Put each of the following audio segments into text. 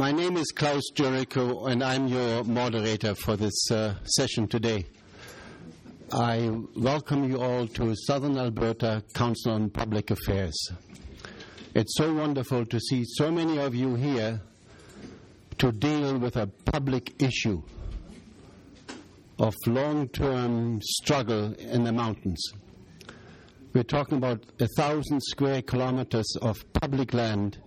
My name is Klaus Jericho, and I'm your moderator for this session today. I welcome you all to Southern Alberta Council on Public Affairs. It's so wonderful to see so many of you here to deal with a public issue of long-term struggle in the mountains. We're talking about 1,000 square kilometers of public land,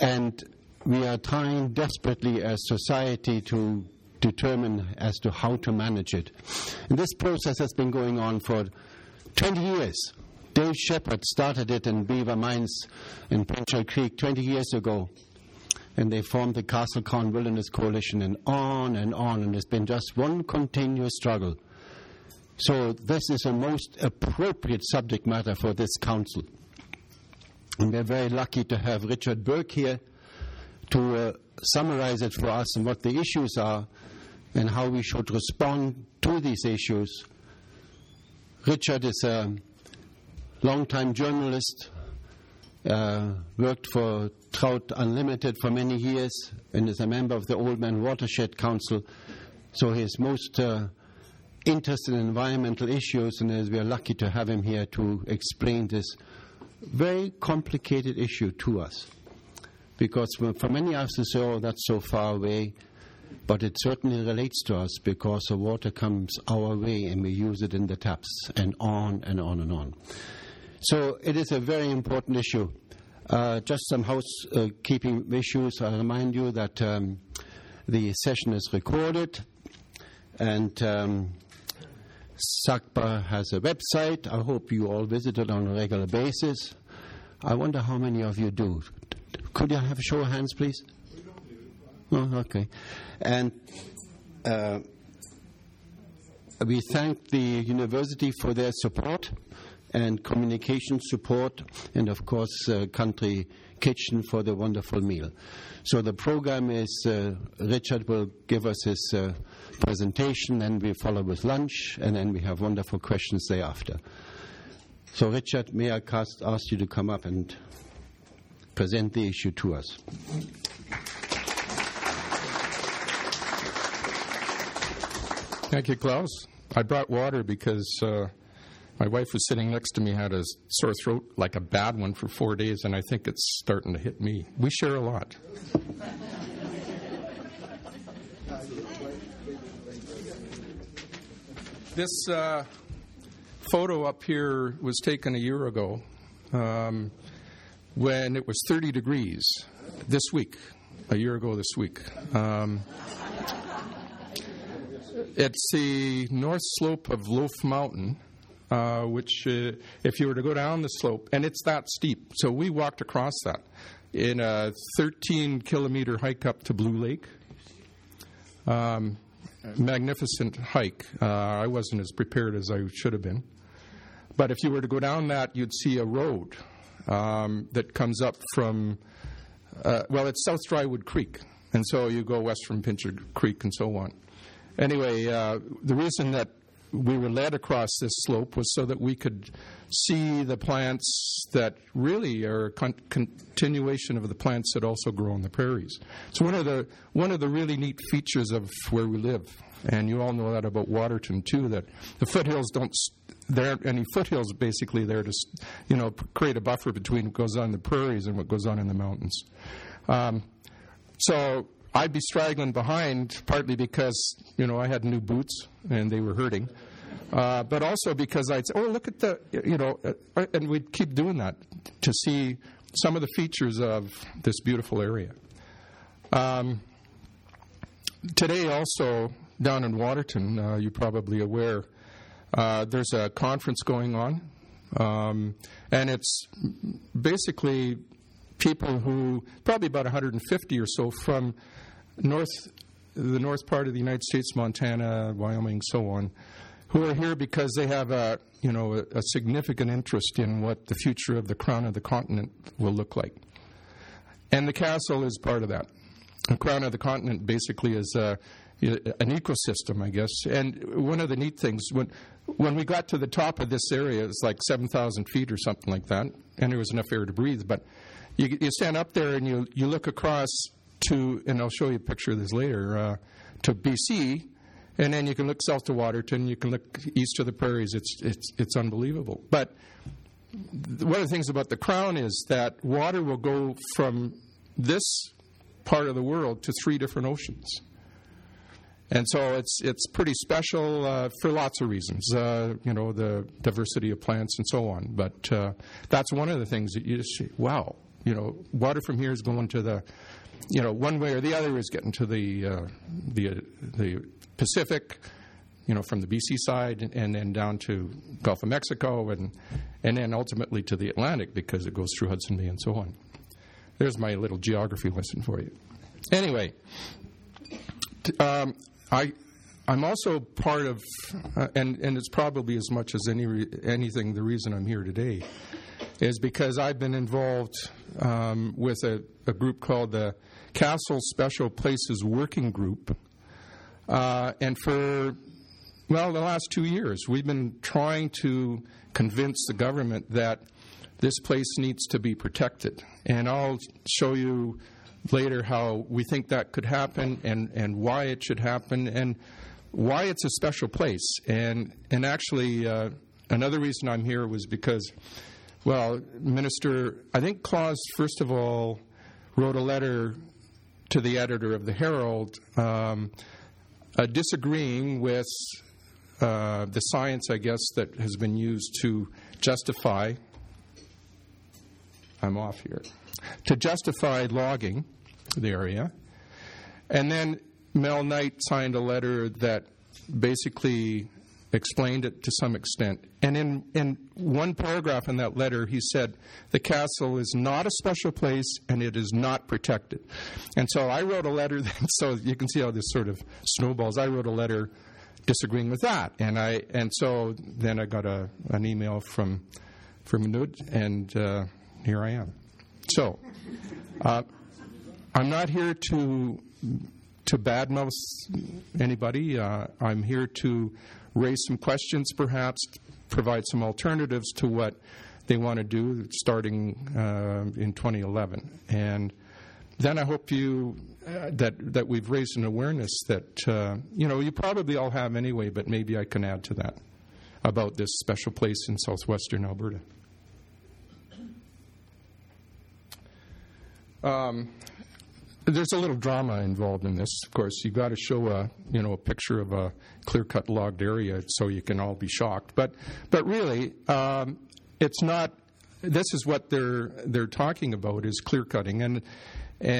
and we are trying desperately as society to determine as to how to manage it. And this process has been going on for 20 years. Dave Shepard started it in Beaver Mines in Pincher Creek 20 years ago, and they formed the Castle Crown Wilderness Coalition, and on and on, and it's been just one continuous struggle. So this is the most appropriate subject matter for this council. And we're very lucky to have Richard Burke here to summarize it for us and what the issues are and how we should respond to these issues. Richard is a long-time journalist, worked for Trout Unlimited for many years, and is a member of the Old Man Watershed Council. So he's most interested in environmental issues, and we are lucky to have him here to explain this very complicated issue to us. Because for many of us, they say, oh, that's so far away, but it certainly relates to us because the water comes our way and we use it in the taps, and on and on and on. So it is a very important issue. Just some housekeeping issues. I remind you that the session is recorded, and SACPA has a website. I hope you all visit it on a regular basis. I wonder how many of you do. Could I have a show of hands, please? We don't do it. Oh, okay. And we thank the university for their support and communication support, and, of course, Country Kitchen for the wonderful meal. So the program is Richard will give us his presentation, and we follow with lunch, and then we have wonderful questions thereafter. So, Richard, may I ask you to come up and present the issue to us. Thank you, Klaus. I brought water because my wife was sitting next to me, had a sore throat, like a bad one, for 4 days, and I think it's starting to hit me. We share a lot. This photo up here was taken a year ago. When it was 30 degrees this week, a year ago this week. It's the north slope of Loaf Mountain, which if you were to go down the slope, and it's that steep, so we walked across that in a 13-kilometer hike up to Blue Lake. Magnificent hike. I wasn't as prepared as I should have been. But if you were to go down that, you'd see a road that comes up from, it's South Drywood Creek, and so you go west from Pincher Creek and so on. Anyway, the reason that we were led across this slope was so that we could see the plants that really are a continuation of the plants that also grow on the prairies. It's one of the really neat features of where we live, and you all know that about Waterton too, that the foothills don't. There aren't any foothills basically there to, create a buffer between what goes on in the prairies and what goes on in the mountains. So I'd be straggling behind partly because, I had new boots and they were hurting, but also because I'd say, oh, look at the, and we'd keep doing that to see some of the features of this beautiful area. Today also down in Waterton, you're probably aware, there's a conference going on, and it's basically people who, probably about 150 or so from the north part of the United States, Montana, Wyoming, so on, who are here because they have a significant interest in what the future of the Crown of the Continent will look like. And the castle is part of that. The Crown of the Continent basically is an ecosystem, I guess. And one of the neat things, when we got to the top of this area, it was like 7,000 feet or something like that, and there was enough air to breathe. But you stand up there and you look across to, and I'll show you a picture of this later, to BC, and then you can look south to Waterton, you can look east to the prairies. It's unbelievable. But one of the things about the Crown is that water will go from this part of the world to three different oceans. And so it's pretty special for lots of reasons, you know, the diversity of plants and so on. But that's one of the things that you just see, wow, you know, water from here is going to the, you know, one way or the other is getting to the Pacific, you know, from the BC side and then down to Gulf of Mexico and then ultimately to the Atlantic because it goes through Hudson Bay and so on. There's my little geography lesson for you. Anyway, I'm also part of, and it's probably as much as anything, the reason I'm here today is because I've been involved with a group called the Castle Special Places Working Group. And for, well, the last 2 years, we've been trying to convince the government that this place needs to be protected. And I'll show you later how we think that could happen and why it should happen and why it's a special place. And actually, another reason I'm here was because, well, Minister, I think Klaus, first of all, wrote a letter to the editor of the Herald disagreeing with the science, I guess, that has been used to justify logging the area. And then Mel Knight signed a letter that basically explained it to some extent. And in one paragraph in that letter, he said, the castle is not a special place and it is not protected. And so I wrote a letter, so you can see how this sort of snowballs. I wrote a letter disagreeing with that. And so then I got an email from Nud, and here I am. So, I'm not here to badmouth anybody. I'm here to raise some questions, perhaps, provide some alternatives to what they want to do starting in 2011. And then I hope you that we've raised an awareness that, you know, you probably all have anyway, but maybe I can add to that about this special place in southwestern Alberta. There's a little drama involved in this, of course. You've got to show a picture of a clear-cut logged area so you can all be shocked. But really, it's not. This is what they're talking about is clear cutting, and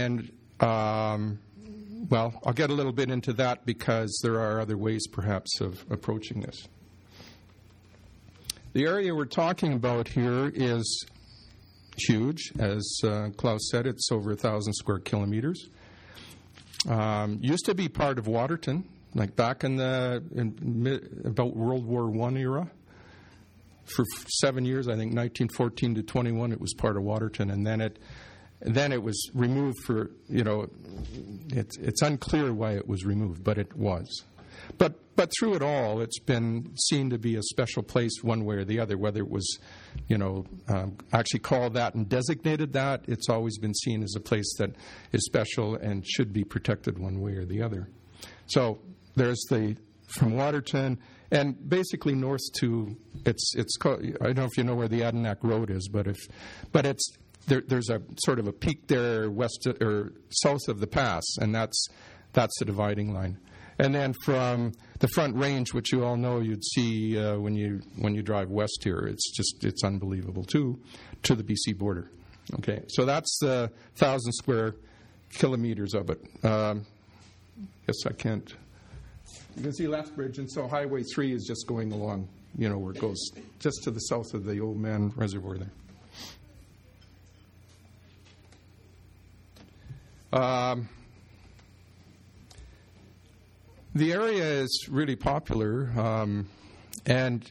well, I'll get a little bit into that because there are other ways, perhaps, of approaching this. The area we're talking about here is huge. As Klaus said, it's over 1,000 square kilometers. Used to be part of Waterton, like back in the about World War I era. For 7 years, I think 1914 to 21, it was part of Waterton, and then it was removed for, you know, it's unclear why it was removed, but it was. But through it all, it's been seen to be a special place one way or the other, whether it was, you know, actually called that and designated that. It's always been seen as a place that is special and should be protected one way or the other. So there's from Waterton and basically north to it's called, I don't know if you know where the Adenac Road is, but it's there's a sort of a peak there west or south of the pass, and that's the dividing line. And then from the Front Range, which you all know, you'd see when you drive west here, it's unbelievable too, to the BC border. Okay, so that's 1,000 square kilometers of it. Yes, I can't. You can see Lethbridge, and so Highway 3 is just going along, you know, where it goes just to the south of the Old Man Reservoir there. The area is really popular, and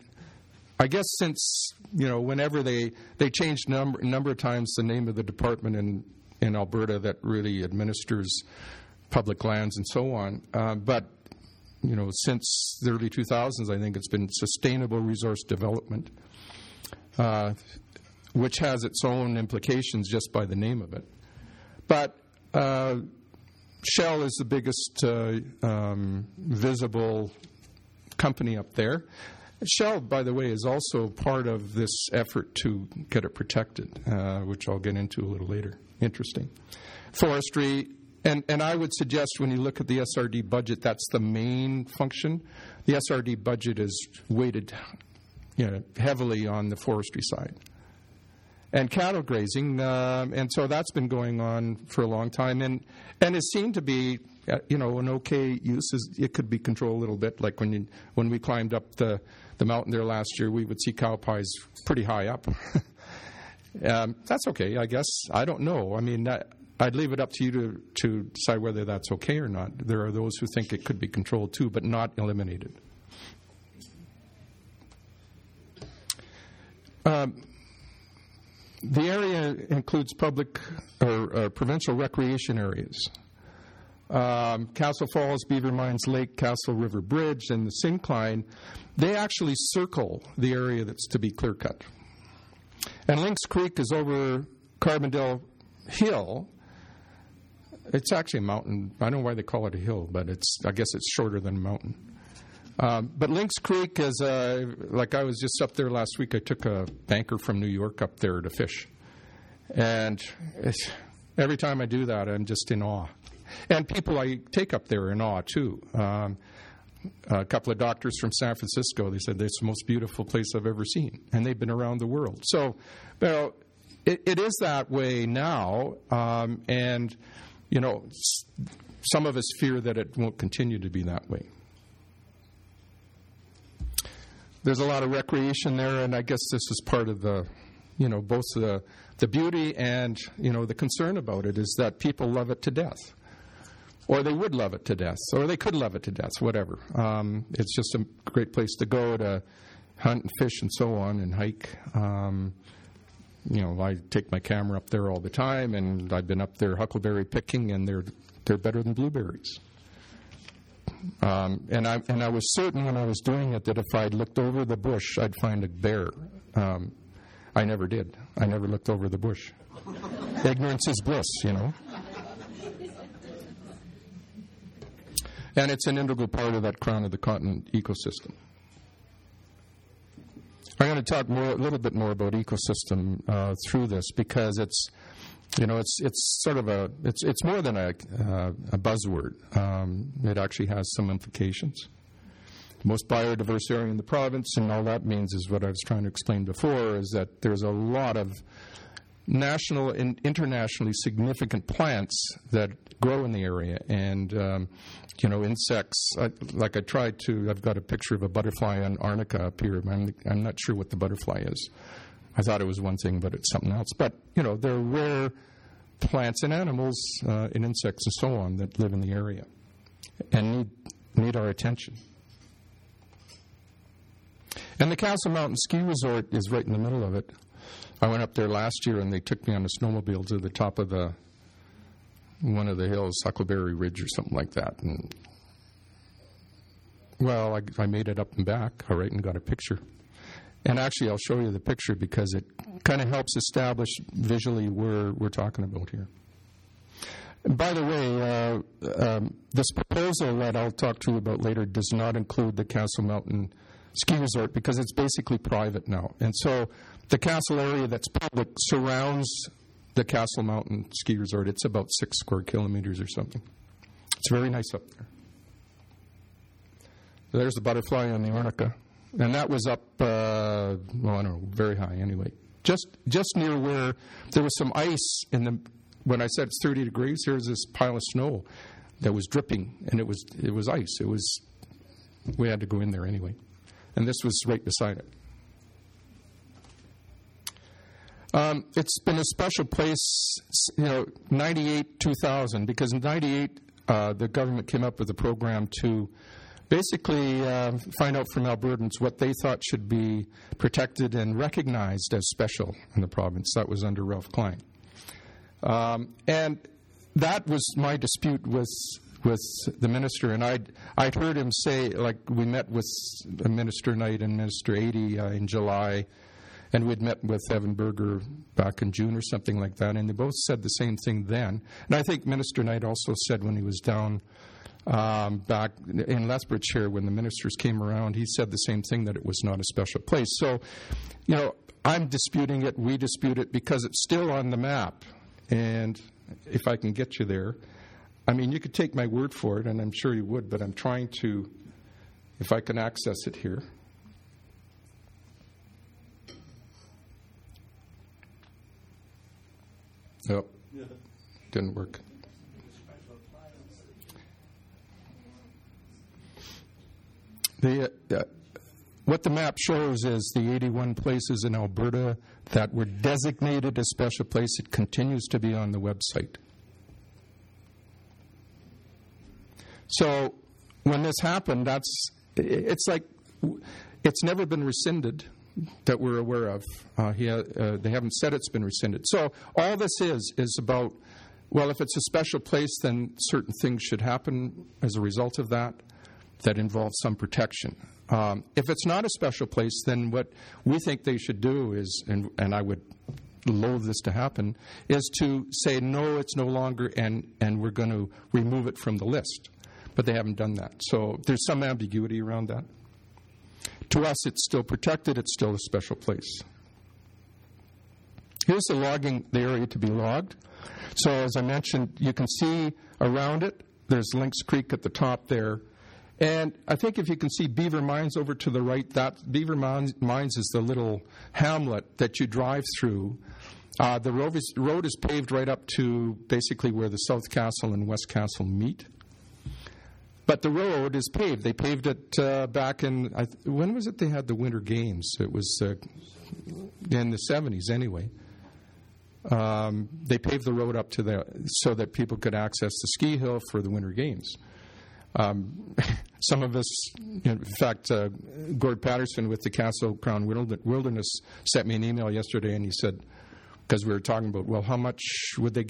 I guess since, you know, whenever they changed number of times the name of the department in Alberta that really administers public lands and so on, but, you know, since the early 2000s, I think it's been Sustainable Resource Development, which has its own implications just by the name of it. But Shell is the biggest visible company up there. Shell, by the way, is also part of this effort to get it protected, which I'll get into a little later. Interesting. Forestry, and I would suggest when you look at the SRD budget, that's the main function. The SRD budget is weighted heavily on the forestry side. And cattle grazing, and so that's been going on for a long time, and it seemed to be, an okay use. It could be controlled a little bit, like when we climbed up the mountain there last year, we would see cow pies pretty high up. That's okay, I guess. I don't know. I mean, I'd leave it up to you to decide whether that's okay or not. There are those who think it could be controlled too, but not eliminated. The area includes public or provincial recreation areas. Castle Falls, Beaver Mines Lake, Castle River Bridge, and the Syncline, they actually circle the area that's to be clear-cut. And Lynx Creek is over Carbondale Hill. It's actually a mountain. I don't know why they call it a hill, but I guess it's shorter than a mountain. But Lynx Creek is, like I was just up there last week, I took a banker from New York up there to fish. And every time I do that, I'm just in awe. And people I take up there are in awe, too. A couple of doctors from San Francisco, they said it's the most beautiful place I've ever seen. And they've been around the world. So, it is that way now. And, some of us fear that it won't continue to be that way. There's a lot of recreation there, and I guess this is part of the, both the beauty and, the concern about it is that people love it to death. Or they would love it to death, or they could love it to death, whatever. It's just a great place to go to hunt and fish and so on and hike. I take my camera up there all the time, and I've been up there huckleberry picking, and they're better than blueberries. And I was certain when I was doing it that if I'd looked over the bush, I'd find a bear. I never did. I never looked over the bush. Ignorance is bliss, And it's an integral part of that Crown of the Continent ecosystem. I'm going to talk a little bit more about ecosystem through this because it's. It's sort of it's more than a buzzword. It actually has some implications. Most biodiverse area in the province, and all that means is what I was trying to explain before, is that there's a lot of national and internationally significant plants that grow in the area, and insects. I've got a picture of a butterfly on arnica up here. I'm not sure what the butterfly is. I thought it was one thing, but it's something else. But, there are rare plants and animals and insects and so on that live in the area and need our attention. And the Castle Mountain Ski Resort is right in the middle of it. I went up there last year, and they took me on a snowmobile to the top of one of the hills, Huckleberry Ridge or something like that. And, I made it up and back, all right, and got a picture. And actually, I'll show you the picture because it kind of helps establish visually where we're talking about here. And by the way, this proposal that I'll talk to you about later does not include the Castle Mountain Ski Resort because it's basically private now. And so the Castle area that's public surrounds the Castle Mountain Ski Resort. It's about 6 square kilometers or something. It's very nice up there. There's the butterfly on the arnica. And that was up, very high anyway. Just near where there was some ice when I said it's 30 degrees, here's this pile of snow that was dripping, and it was ice. We had to go in there anyway. And this was right beside it. It's been a special place, 98-2000, because in 98, the government came up with a program to basically find out from Albertans what they thought should be protected and recognized as special in the province. That was under Ralph Klein. And that was my dispute with the minister. And I'd heard him say, we met with Minister Knight and Minister 80 in July, And we'd met with Evan Berger back in June or something like that, and they both said the same thing then. And I think Minister Knight also said when he was down back in Lethbridgeshire when the ministers came around, he said the same thing, that it was not a special place. So, you know, I'm disputing it, we dispute it, because it's still on the map. And if I can get you there, I mean, you could take my word for it, and I'm sure you would, but I'm trying to, if I can access it here. Nope, didn't work. What the map shows is the 81 places in Alberta that were designated as special place. It continues to be on the website. So when this happened, it's like it's never been rescinded that we're aware of. They haven't said it's been rescinded. So all this is about, well, if it's a special place, then certain things should happen as a result of that involves some protection. If it's not a special place, then what we think they should do is, and I would loathe this to happen, is to say, no, it's no longer, and we're going to remove it from the list. But they haven't done that. So there's some ambiguity around that. To us, it's still protected. It's still a special place. Here's the area to be logged. So as I mentioned, you can see around it, there's Lynx Creek at the top there. And I think if you can see Beaver Mines over to the right, that Beaver Mines is the little hamlet that you drive through. The road is paved right up to basically where the South Castle and West Castle meet. But the road is paved. They paved it back in, when was it they had the Winter Games? It was in the 70s anyway. They paved the road up to there so that people could access the ski hill for the Winter Games. Some of us, in fact, Gord Patterson with the Castle Crown Wilderness sent me an email yesterday, and he said, because we were talking about, well, how much would the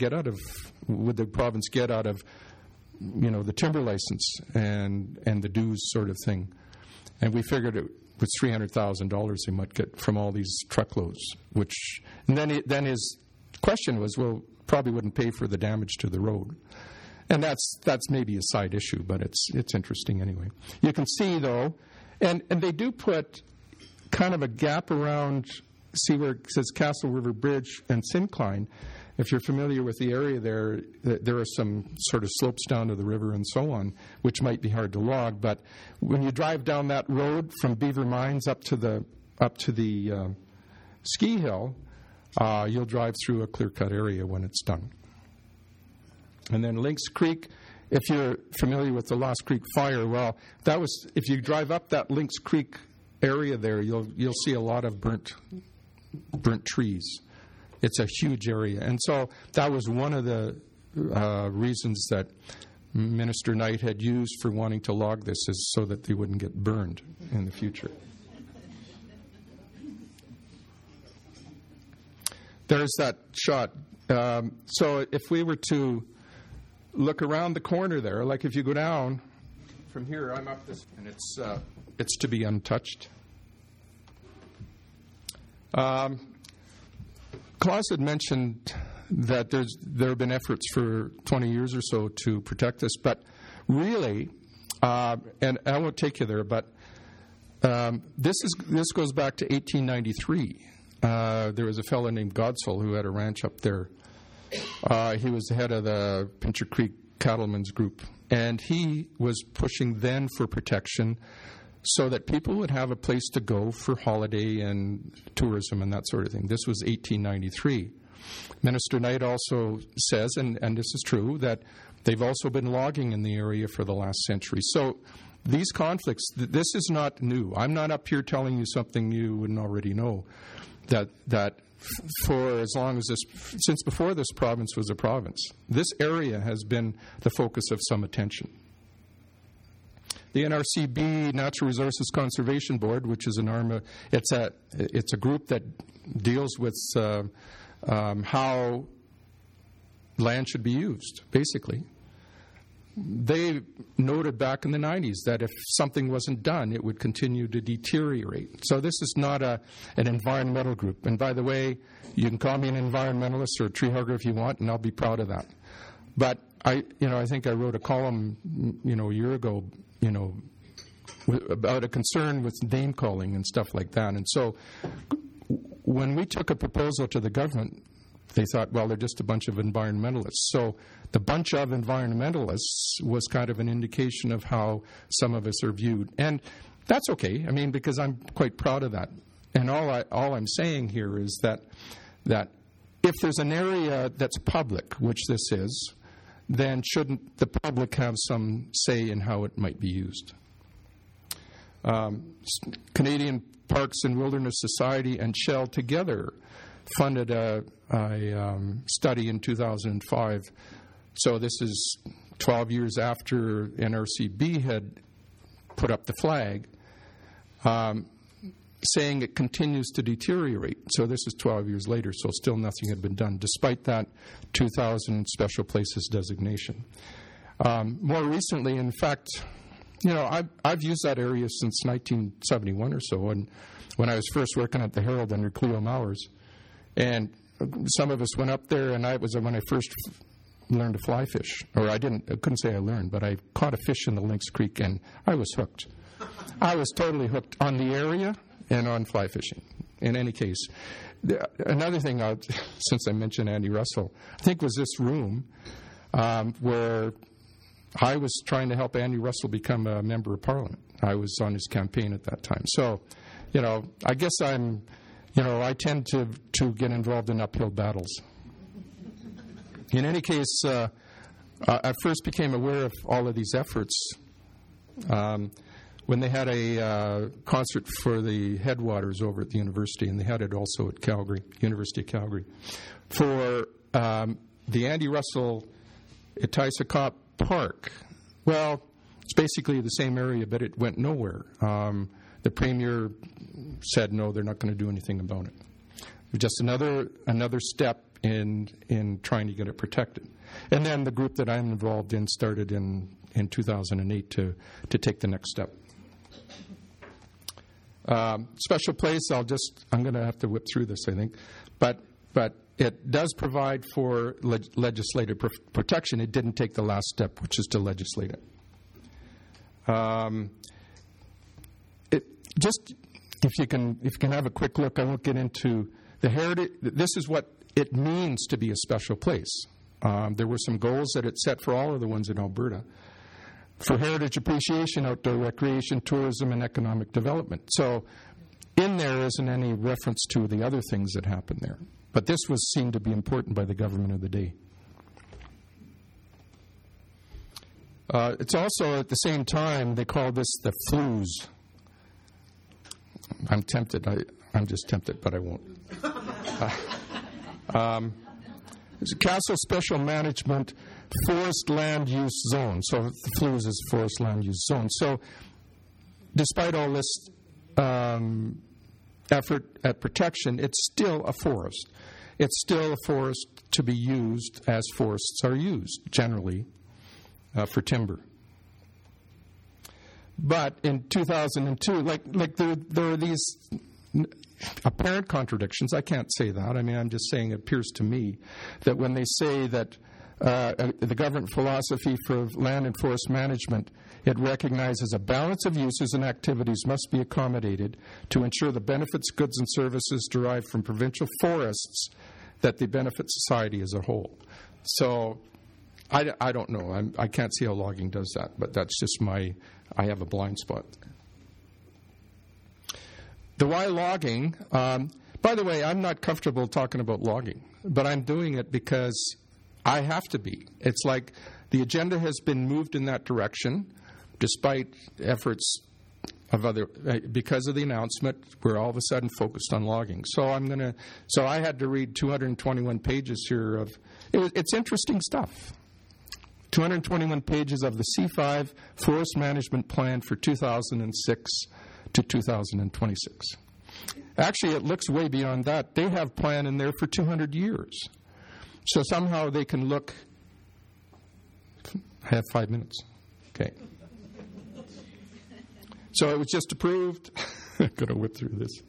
province get out of, you know, the timber license and the dues sort of thing. And we figured it was $300,000 they might get from all these truckloads, which, and then his question was, well, probably wouldn't pay for the damage to the road. And that's maybe a side issue, but it's interesting anyway. You can see, though, and they do put kind of a gap around, see where it says Castle River Bridge and Syncline. If you're familiar with the area there, there are some sort of slopes down to the river and so on, which might be hard to log. But when you drive down that road from Beaver Mines up to the ski hill, you'll drive through a clear-cut area when it's done. And then Lynx Creek, if you're familiar with the Lost Creek Fire, well, that was, if you drive up that Lynx Creek area there, you'll see a lot of burnt trees. It's a huge area. And so that was one of the reasons that Minister Knight had used for wanting to log this, is so that they wouldn't get burned in the future. There's that shot. So if we were to look around the corner there, like if you go down from here, I'm up this, and it's to be untouched. Klaus had mentioned that there have been efforts for 20 years or so to protect this, but really, and I won't take you there, but this goes back to 1893. There was a fellow named Godsell who had a ranch up there. He was the head of the Pincher Creek Cattlemen's Group, and he was pushing then for protection so that people would have a place to go for holiday and tourism and that sort of thing. This was 1893. Minister Knight also says, and this is true, that they've also been logging in the area for the last century. So these conflicts, this is not new. I'm not up here telling you something you wouldn't already know, that for as long as since before this province was a province, this area has been the focus of some attention. The NRCB, Natural Resources Conservation Board, which is an arm, it's a group that deals with how land should be used, basically. they noted back in the 90s that if something wasn't done, it would continue to deteriorate. So this is not an environmental group. And by the way, you can call me an environmentalist or a tree hugger if you want, and I'll be proud of that. But I think I wrote a column, a year ago, about a concern with name calling and stuff like that. And so when we took a proposal to the government, they thought, well, they're just a bunch of environmentalists. So the bunch of environmentalists was kind of an indication of how some of us are viewed. And that's okay, because I'm quite proud of that. And all I'm saying here is that if there's an area that's public, which this is, then shouldn't the public have some say in how it might be used? Canadian Parks and Wilderness Society and Shell together funded a study in 2005. So this is 12 years after NRCB had put up the flag, saying it continues to deteriorate. So this is 12 years later, so still nothing had been done, despite that 2000 Special Places designation. More recently, in fact, I've used that area since 1971 or so, and when I was first working at the Herald under Cleo Mowers. And some of us went up there, and it was when I first learned to fly fish. Or I couldn't say I learned, but I caught a fish in the Lynx Creek, and I was hooked. I was totally hooked on the area and on fly fishing. In any case, another thing, since I mentioned Andy Russell, I think was this room where I was trying to help Andy Russell become a member of Parliament. I was on his campaign at that time. So, I guess I'm... I tend to get involved in uphill battles. In any case, I first became aware of all of these efforts when they had a concert for the Headwaters over at the university, and they had it also at Calgary, University of Calgary, for the Andy Russell Atisaekop Park. Well, it's basically the same area, but it went nowhere. The premier said, no, they're not going to do anything about it. Just another step in trying to get it protected. And then the group that I'm involved in started in 2008 to take the next step. Special place, I'm going to have to whip through this, I think. But it does provide for legislative protection. It didn't take the last step, which is to legislate it. Just if you can have a quick look, I won't get into the heritage. This is what it means to be a special place. There were some goals that it set for all of the ones in Alberta for heritage appreciation, outdoor recreation, tourism, and economic development. So in there isn't any reference to the other things that happened there. But this was seen to be important by the government of the day. It's also at the same time, they call this the flues. I'm tempted. I'm just tempted, but I won't. It's a Castle Special Management Forest Land Use Zone. So the FLUS is Forest Land Use Zone. So despite all this effort at protection, it's still a forest. It's still a forest to be used as forests are used, generally, for timber. But in 2002, there are these apparent contradictions. I can't say that. I'm just saying it appears to me that when they say that the government philosophy for land and forest management, it recognizes a balance of uses and activities must be accommodated to ensure the benefits, goods, and services derived from provincial forests that they benefit society as a whole. So I don't know. I can't see how logging does that, but that's just I have a blind spot. The why logging, by the way, I'm not comfortable talking about logging, but I'm doing it because I have to be. It's like the agenda has been moved in that direction despite efforts of because of the announcement, we're all of a sudden focused on logging. So I had to read 221 pages here of, it's interesting stuff. 221 pages of the C5 Forest Management Plan for 2006 to 2026. Actually, it looks way beyond that. They have plan in there for 200 years. So somehow they can look I have 5 minutes. Okay. So it was just approved. I'm going to whip through this.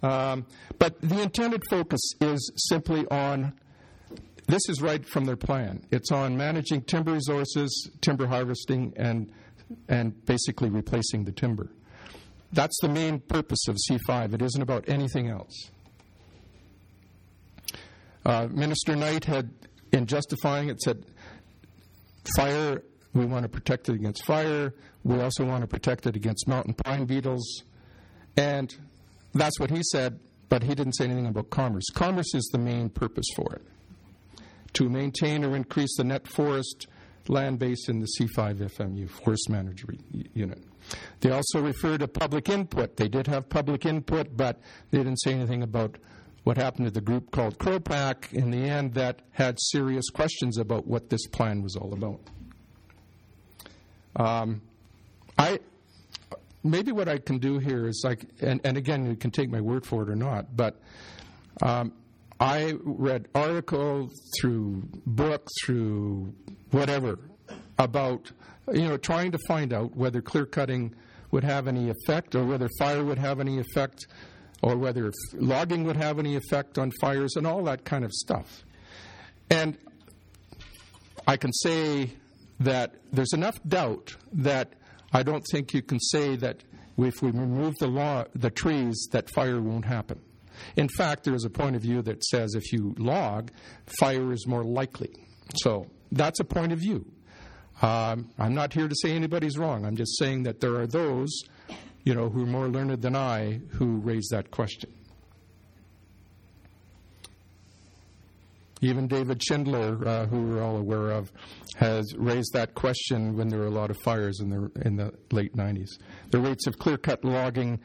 But the intended focus is simply on, this is right from their plan. It's on managing timber resources, timber harvesting, and basically replacing the timber. That's the main purpose of C5. It isn't about anything else. Minister Knight had, in justifying it, said, fire, we want to protect it against fire. We also want to protect it against mountain pine beetles. And that's what he said, but he didn't say anything about commerce. Commerce is the main purpose for it, to maintain or increase the net forest land base in the C5 FMU, Forest Management Unit. They also refer to public input. They did have public input, but they didn't say anything about what happened to the group called CROPAC in the end that had serious questions about what this plan was all about. Maybe what I can do here is, like, and again, you can take my word for it or not, but I read articles through books, through whatever, about, trying to find out whether clear-cutting would have any effect, or whether fire would have any effect, or whether logging would have any effect on fires, and all that kind of stuff. And I can say that there's enough doubt that I don't think you can say that if we remove the trees, that fire won't happen. In fact, there is a point of view that says if you log, fire is more likely. So that's a point of view. I'm not here to say anybody's wrong. I'm just saying that there are those, who are more learned than I, who raise that question. Even David Schindler, who we're all aware of, has raised that question when there were a lot of fires in the late 90s. The rates of clear-cut logging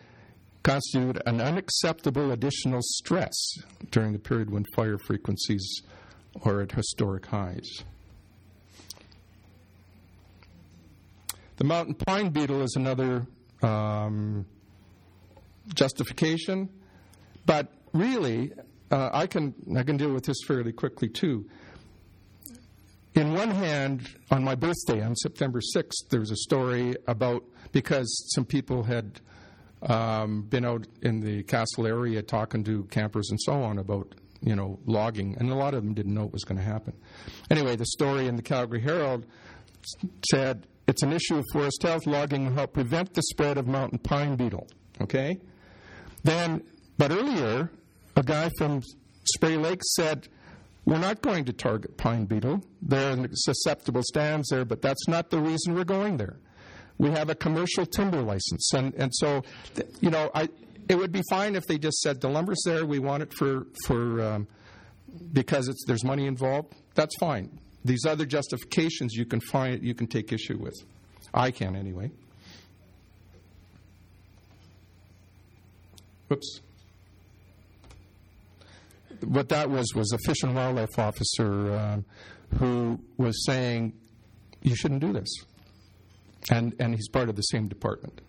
constitute an unacceptable additional stress during the period when fire frequencies are at historic highs. The mountain pine beetle is another justification, but really, I can deal with this fairly quickly, too. In one hand, on my birthday, on September 6th, there was a story about, because some people had been out in the Castle area talking to campers and so on about, logging, and a lot of them didn't know it was going to happen. Anyway, the story in the Calgary Herald said, it's an issue of forest health, logging will help prevent the spread of mountain pine beetle, okay? But earlier, a guy from Spray Lake said, we're not going to target pine beetle. There are susceptible stands there, but that's not the reason we're going there. We have a commercial timber license. And so it would be fine if they just said, the lumber's there, we want it for because there's money involved. That's fine. These other justifications you can take issue with. I can, anyway. Whoops. What that was a Fish and Wildlife officer who was saying, you shouldn't do this. And he's part of the same department.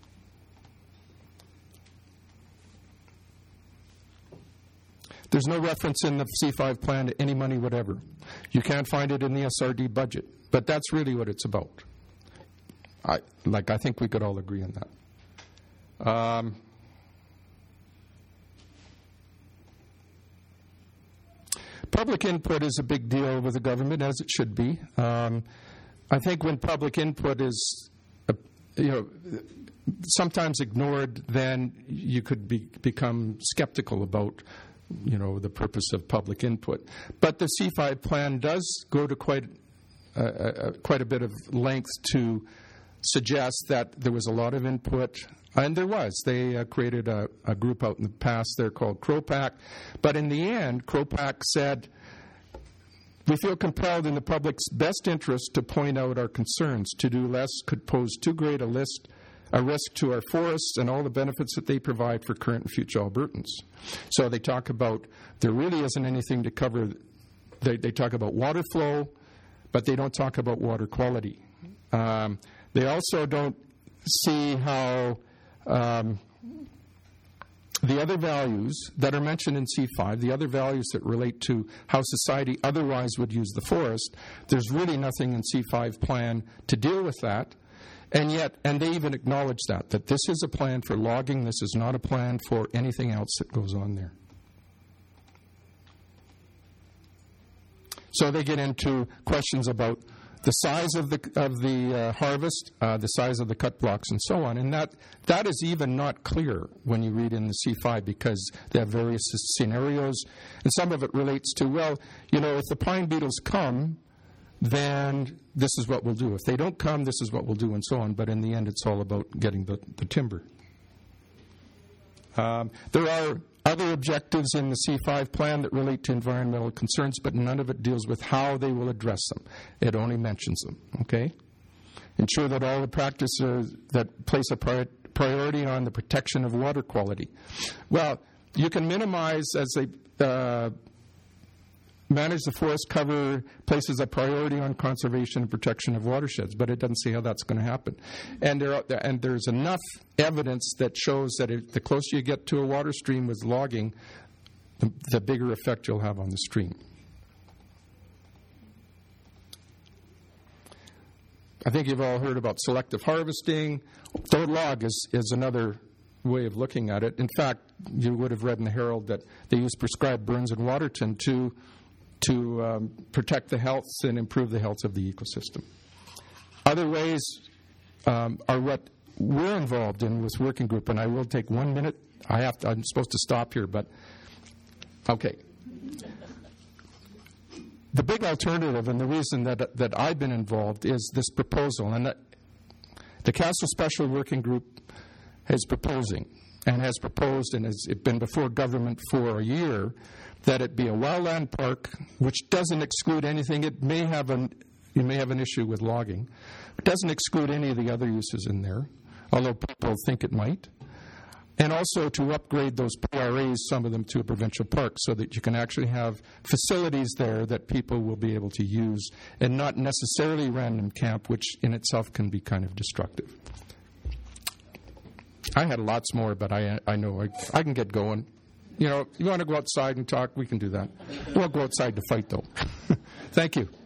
There's no reference in the C5 plan to any money whatever. You can't find it in the SRD budget. But that's really what it's about. I think we could all agree on that. Public input is a big deal with the government, as it should be. I think when public input is, sometimes ignored, then you could become skeptical about, the purpose of public input. But the C5 plan does go to quite a bit of length to suggest that there was a lot of input. And there was. They created a group out in the past there called CROPAC. But in the end, CROPAC said, we feel compelled in the public's best interest to point out our concerns. To do less could pose too great a risk to our forests and all the benefits that they provide for current and future Albertans. So they talk about there really isn't anything to cover. They talk about water flow, but they don't talk about water quality. They also don't see how The other values that are mentioned in C5, the other values that relate to how society otherwise would use the forest, there's really nothing in C5 plan to deal with that. And yet, and they even acknowledge that this is a plan for logging, this is not a plan for anything else that goes on there. So they get into questions about the size of the harvest, the size of the cut blocks, and so on. And that is even not clear when you read in the C5 because they have various scenarios. And some of it relates to, well, you know, if the pine beetles come, then this is what we'll do. If they don't come, this is what we'll do, and so on. But in the end, it's all about getting the timber. There are other objectives in the C5 plan that relate to environmental concerns, but none of it deals with how they will address them. It only mentions them, okay? Ensure that all the practices that place a priority on the protection of water quality. Well, you can minimize as they... manage the forest cover, places a priority on conservation and protection of watersheds, but it doesn't say how that's going to happen. And there's enough evidence that shows that the closer you get to a water stream with logging, the bigger effect you'll have on the stream. I think you've all heard about selective harvesting. Don't log is another way of looking at it. In fact, you would have read in the Herald that they use prescribed burns in Waterton to protect the health and improve the health of the ecosystem. Other ways are what we're involved in with working group, and I will take 1 minute. I'm supposed to stop here, but okay. The big alternative, and the reason that I've been involved, is this proposal, and the Castle Special Working Group is proposing, and has proposed, and has been before government for a year, that it be a wildland park, which doesn't exclude anything. You may have an issue with logging. It doesn't exclude any of the other uses in there, although people think it might. And also to upgrade those PRAs, some of them, to a provincial park so that you can actually have facilities there that people will be able to use and not necessarily random camp, which in itself can be kind of destructive. I had lots more, but I know I can get going. You know, you want to go outside and talk, we can do that. We'll go outside to fight, though. Thank you.